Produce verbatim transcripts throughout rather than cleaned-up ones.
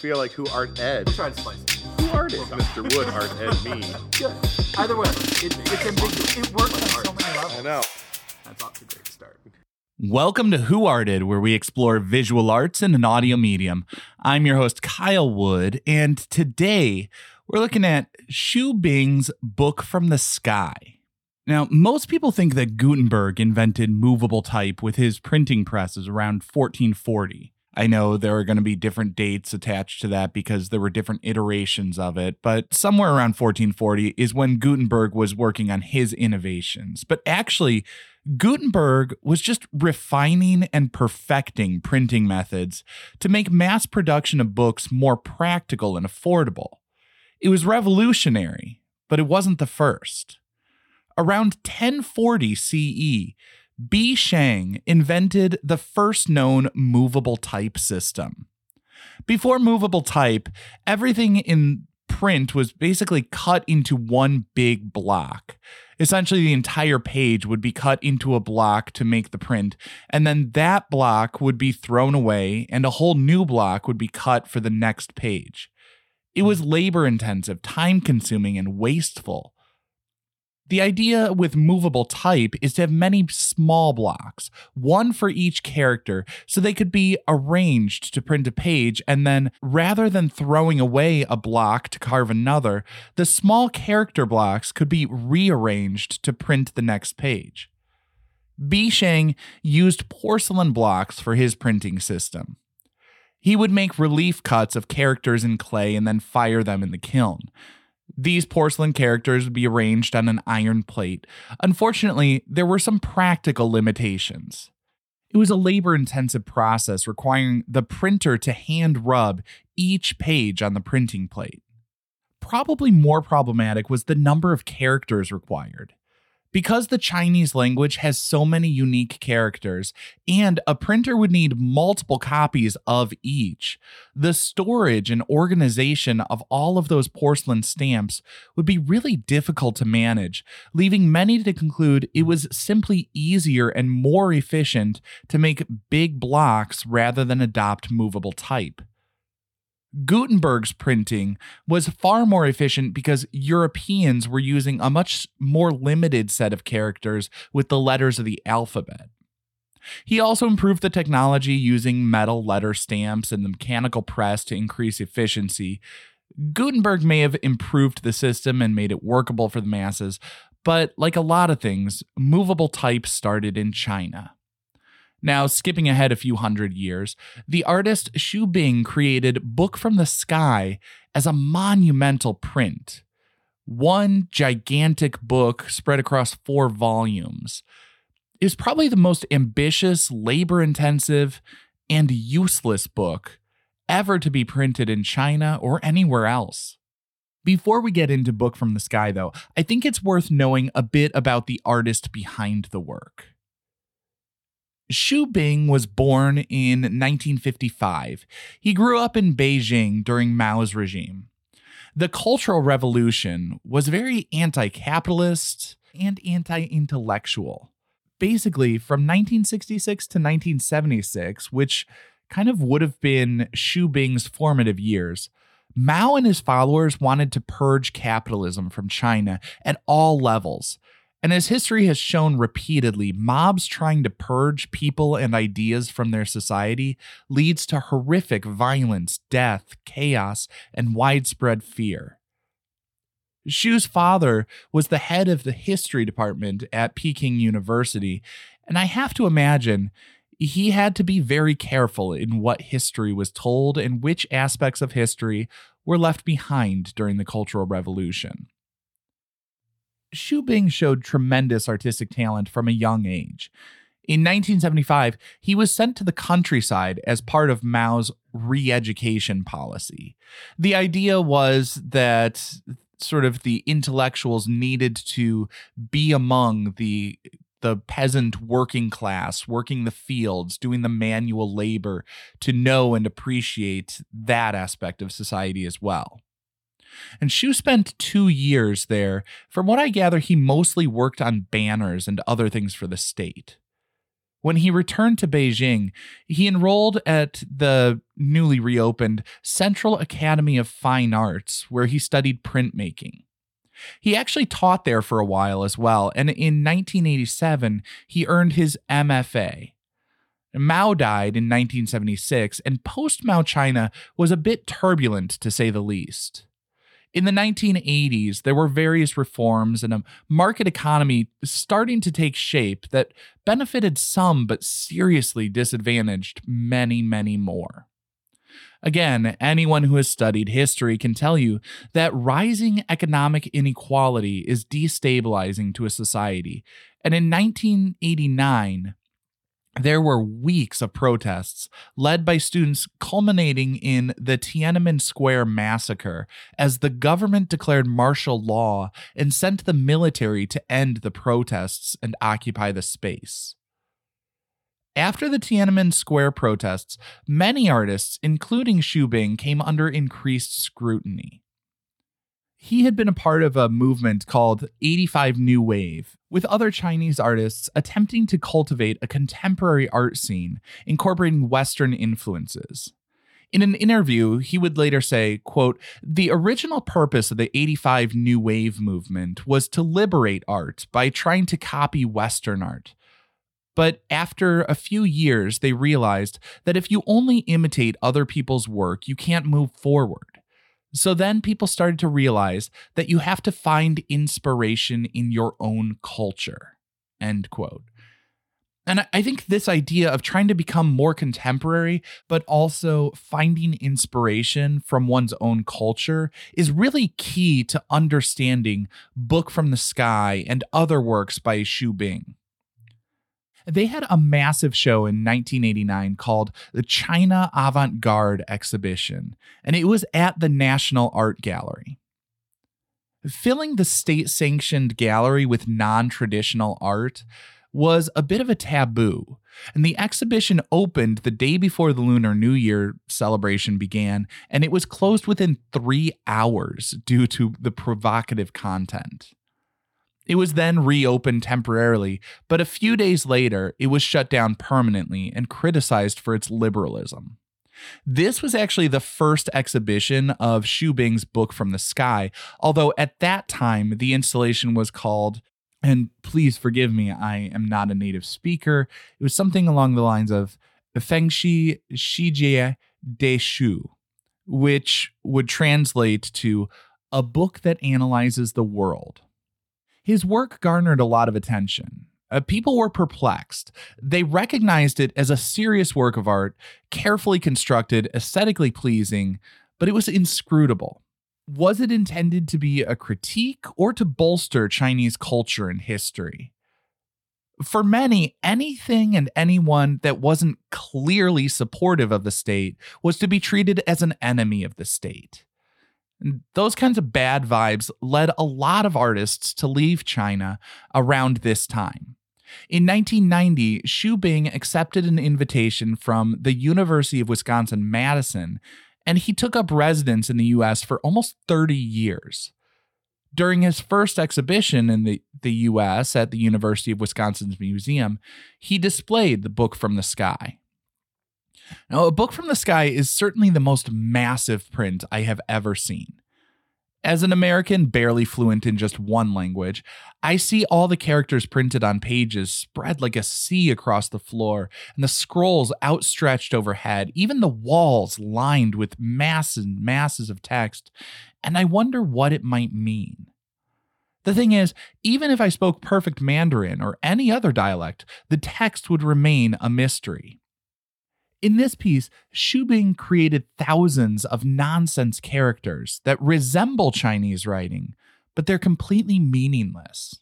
Feel like Who ARTed. Try to slice it. Who ARTed? Mister Wood ARTed me. Good. Either way, it, it's ambiguous. It works on so many levels. I know. That's off to a great start. Welcome to Who ARTed, where we explore visual arts in an audio medium. I'm your host, Kyle Wood, and today we're looking at Xu Bing's Book from the Sky. Now, most people think that Gutenberg invented movable type with his printing presses around fourteen forty. I know there are going to be different dates attached to that because there were different iterations of it, but somewhere around fourteen forty is when Gutenberg was working on his innovations. But actually, Gutenberg was just refining and perfecting printing methods to make mass production of books more practical and affordable. It was revolutionary, but it wasn't the first. Around ten forty C E, Bi Sheng invented the first known movable type system. Before movable type, everything in print was basically cut into one big block. Essentially, the entire page would be cut into a block to make the print, and then that block would be thrown away, and a whole new block would be cut for the next page. It was labor-intensive, time-consuming, and wasteful. The idea with movable type is to have many small blocks, one for each character, so they could be arranged to print a page, and then rather than throwing away a block to carve another, the small character blocks could be rearranged to print the next page. Bi Sheng used porcelain blocks for his printing system. He would make relief cuts of characters in clay and then fire them in the kiln. These porcelain characters would be arranged on an iron plate. Unfortunately, there were some practical limitations. It was a labor-intensive process requiring the printer to hand rub each page on the printing plate. Probably more problematic was the number of characters required. Because the Chinese language has so many unique characters, and a printer would need multiple copies of each, the storage and organization of all of those porcelain stamps would be really difficult to manage, leaving many to conclude it was simply easier and more efficient to make big blocks rather than adopt movable type. Gutenberg's printing was far more efficient because Europeans were using a much more limited set of characters with the letters of the alphabet. He also improved the technology using metal letter stamps and the mechanical press to increase efficiency. Gutenberg may have improved the system and made it workable for the masses, but like a lot of things, movable type started in China. Now, skipping ahead a few hundred years, the artist Xu Bing created Book from the Sky as a monumental print. One gigantic book spread across four volumes. It's probably the most ambitious, labor-intensive, and useless book ever to be printed in China or anywhere else. Before we get into Book from the Sky, though, I think it's worth knowing a bit about the artist behind the work. Xu Bing was born in nineteen fifty-five. He grew up in Beijing during Mao's regime. The Cultural Revolution was very anti-capitalist and anti-intellectual. Basically, from nineteen sixty-six to nineteen seventy-six, which kind of would have been Xu Bing's formative years, Mao and his followers wanted to purge capitalism from China at all levels. And as history has shown repeatedly, mobs trying to purge people and ideas from their society leads to horrific violence, death, chaos, and widespread fear. Xu's father was the head of the history department at Peking University, and I have to imagine he had to be very careful in what history was told and which aspects of history were left behind during the Cultural Revolution. Xu Bing showed tremendous artistic talent from a young age. In nineteen seventy-five, he was sent to the countryside as part of Mao's re-education policy. The idea was that sort of the intellectuals needed to be among the the peasant working class, working the fields, doing the manual labor, to know and appreciate that aspect of society as well. And Xu spent two years there. From what I gather, he mostly worked on banners and other things for the state. When he returned to Beijing, he enrolled at the newly reopened Central Academy of Fine Arts, where he studied printmaking. He actually taught there for a while as well, and in nineteen eighty-seven, he earned his M F A. Mao died in nineteen seventy-six, and post-Mao China was a bit turbulent, to say the least. In the nineteen eighties, there were various reforms and a market economy starting to take shape that benefited some but seriously disadvantaged many, many more. Again, anyone who has studied history can tell you that rising economic inequality is destabilizing to a society. And in nineteen eighty-nine, there were weeks of protests led by students, culminating in the Tiananmen Square massacre, as the government declared martial law and sent the military to end the protests and occupy the space. After the Tiananmen Square protests, many artists, including Xu Bing, came under increased scrutiny. He had been a part of a movement called eighty-five New Wave, with other Chinese artists attempting to cultivate a contemporary art scene, incorporating Western influences. In an interview, he would later say, quote, "The original purpose of the eighty-five New Wave movement was to liberate art by trying to copy Western art. But after a few years, they realized that if you only imitate other people's work, you can't move forward. So then people started to realize that you have to find inspiration in your own culture," end quote. And I think this idea of trying to become more contemporary, but also finding inspiration from one's own culture, is really key to understanding Book from the Sky and other works by Xu Bing. They had a massive show in nineteen eighty-nine called the China Avant-Garde Exhibition, and it was at the National Art Gallery. Filling the state-sanctioned gallery with non-traditional art was a bit of a taboo, and the exhibition opened the day before the Lunar New Year celebration began, and it was closed within three hours due to the provocative content. It was then reopened temporarily, but a few days later, it was shut down permanently and criticized for its liberalism. This was actually the first exhibition of Xu Bing's Book from the Sky, although at that time, the installation was called, and please forgive me, I am not a native speaker, it was something along the lines of Feng Shi Shijie De Shu, which would translate to a book that analyzes the world. His work garnered a lot of attention. Uh, people were perplexed. They recognized it as a serious work of art, carefully constructed, aesthetically pleasing, but it was inscrutable. Was it intended to be a critique or to bolster Chinese culture and history? For many, anything and anyone that wasn't clearly supportive of the state was to be treated as an enemy of the state. Those kinds of bad vibes led a lot of artists to leave China around this time. In nineteen ninety, Xu Bing accepted an invitation from the University of Wisconsin-Madison, and he took up residence in the U S for almost thirty years. During his first exhibition in the, the U S at the University of Wisconsin's museum, he displayed the Book from the Sky. Now, A Book from the Sky is certainly the most massive print I have ever seen. As an American, barely fluent in just one language, I see all the characters printed on pages spread like a sea across the floor, and the scrolls outstretched overhead, even the walls lined with masses and masses of text, and I wonder what it might mean. The thing is, even if I spoke perfect Mandarin or any other dialect, the text would remain a mystery. In this piece, Xu Bing created thousands of nonsense characters that resemble Chinese writing, but they're completely meaningless.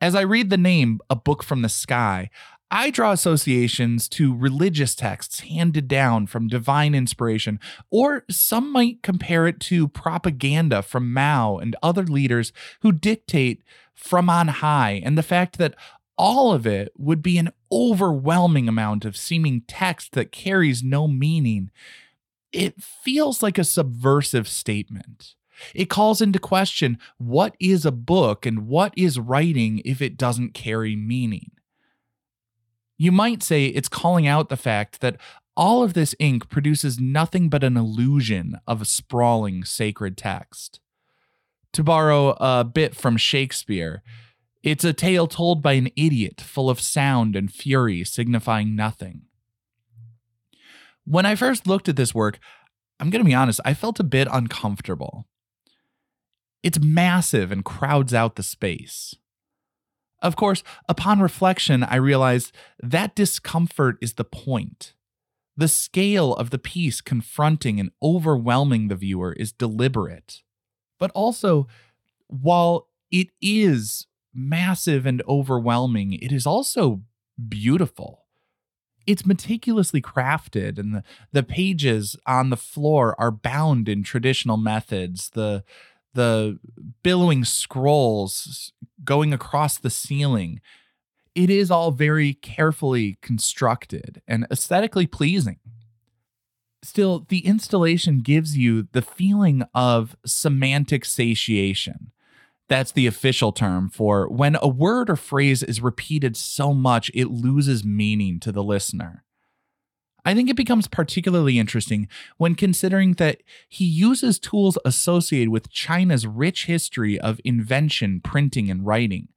As I read the name, A Book from the Sky, I draw associations to religious texts handed down from divine inspiration, or some might compare it to propaganda from Mao and other leaders who dictate from on high, and the fact that all of it would be an overwhelming amount of seeming text that carries no meaning. It feels like a subversive statement. It calls into question what is a book and what is writing if it doesn't carry meaning. You might say it's calling out the fact that all of this ink produces nothing but an illusion of a sprawling sacred text. To borrow a bit from Shakespeare, it's a tale told by an idiot, full of sound and fury, signifying nothing. When I first looked at this work, I'm going to be honest, I felt a bit uncomfortable. It's massive and crowds out the space. Of course, upon reflection, I realized that discomfort is the point. The scale of the piece confronting and overwhelming the viewer is deliberate. But also, while it is massive and overwhelming, it is also beautiful. It's meticulously crafted, and the, the pages on the floor are bound in traditional methods. The, the billowing scrolls going across the ceiling. It is all very carefully constructed and aesthetically pleasing. Still, the installation gives you the feeling of semantic satiation. That's the official term for when a word or phrase is repeated so much it loses meaning to the listener. I think it becomes particularly interesting when considering that he uses tools associated with China's rich history of invention, printing, and writing.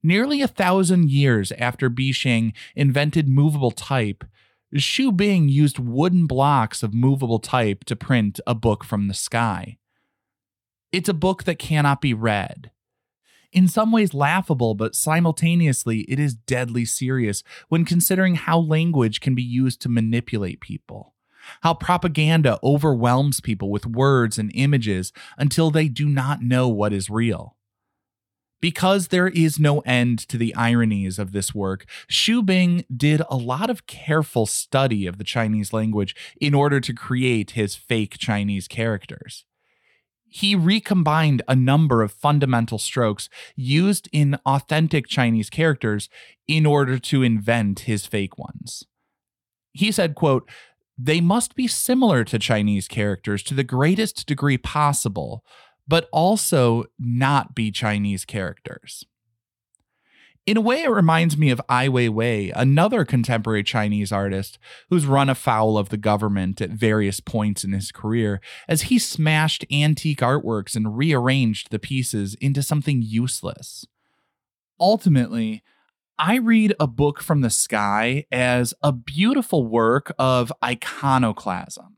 Nearly a thousand years after Bi Sheng invented movable type, Xu Bing used wooden blocks of movable type to print A Book from the Sky. It's a book that cannot be read. In some ways laughable, but simultaneously it is deadly serious when considering how language can be used to manipulate people, how propaganda overwhelms people with words and images until they do not know what is real. Because there is no end to the ironies of this work, Xu Bing did a lot of careful study of the Chinese language in order to create his fake Chinese characters. He recombined a number of fundamental strokes used in authentic Chinese characters in order to invent his fake ones. He said, quote, "They must be similar to Chinese characters to the greatest degree possible, but also not be Chinese characters." In a way, it reminds me of Ai Weiwei, another contemporary Chinese artist who's run afoul of the government at various points in his career, as he smashed antique artworks and rearranged the pieces into something useless. Ultimately, I read A Book from the Sky as a beautiful work of iconoclasm.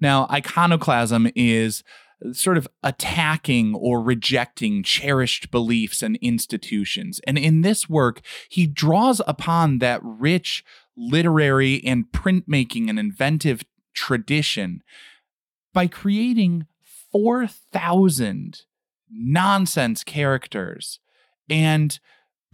Now, iconoclasm is sort of attacking or rejecting cherished beliefs and institutions. And in this work, he draws upon that rich literary and printmaking and inventive tradition by creating four thousand nonsense characters and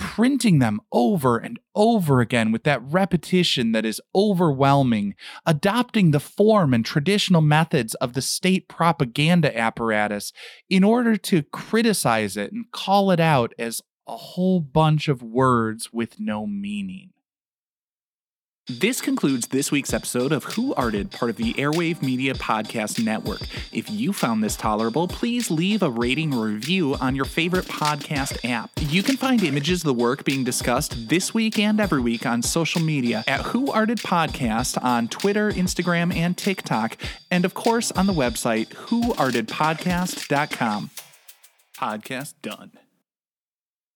printing them over and over again with that repetition that is overwhelming, adopting the form and traditional methods of the state propaganda apparatus in order to criticize it and call it out as a whole bunch of words with no meaning. This concludes this week's episode of Who ARTed, part of the Airwave Media Podcast Network. If you found this tolerable, please leave a rating or review on your favorite podcast app. You can find images of the work being discussed this week and every week on social media at Who ARTed Podcast on Twitter, Instagram, and TikTok, and of course on the website who arted podcast dot com. Podcast done.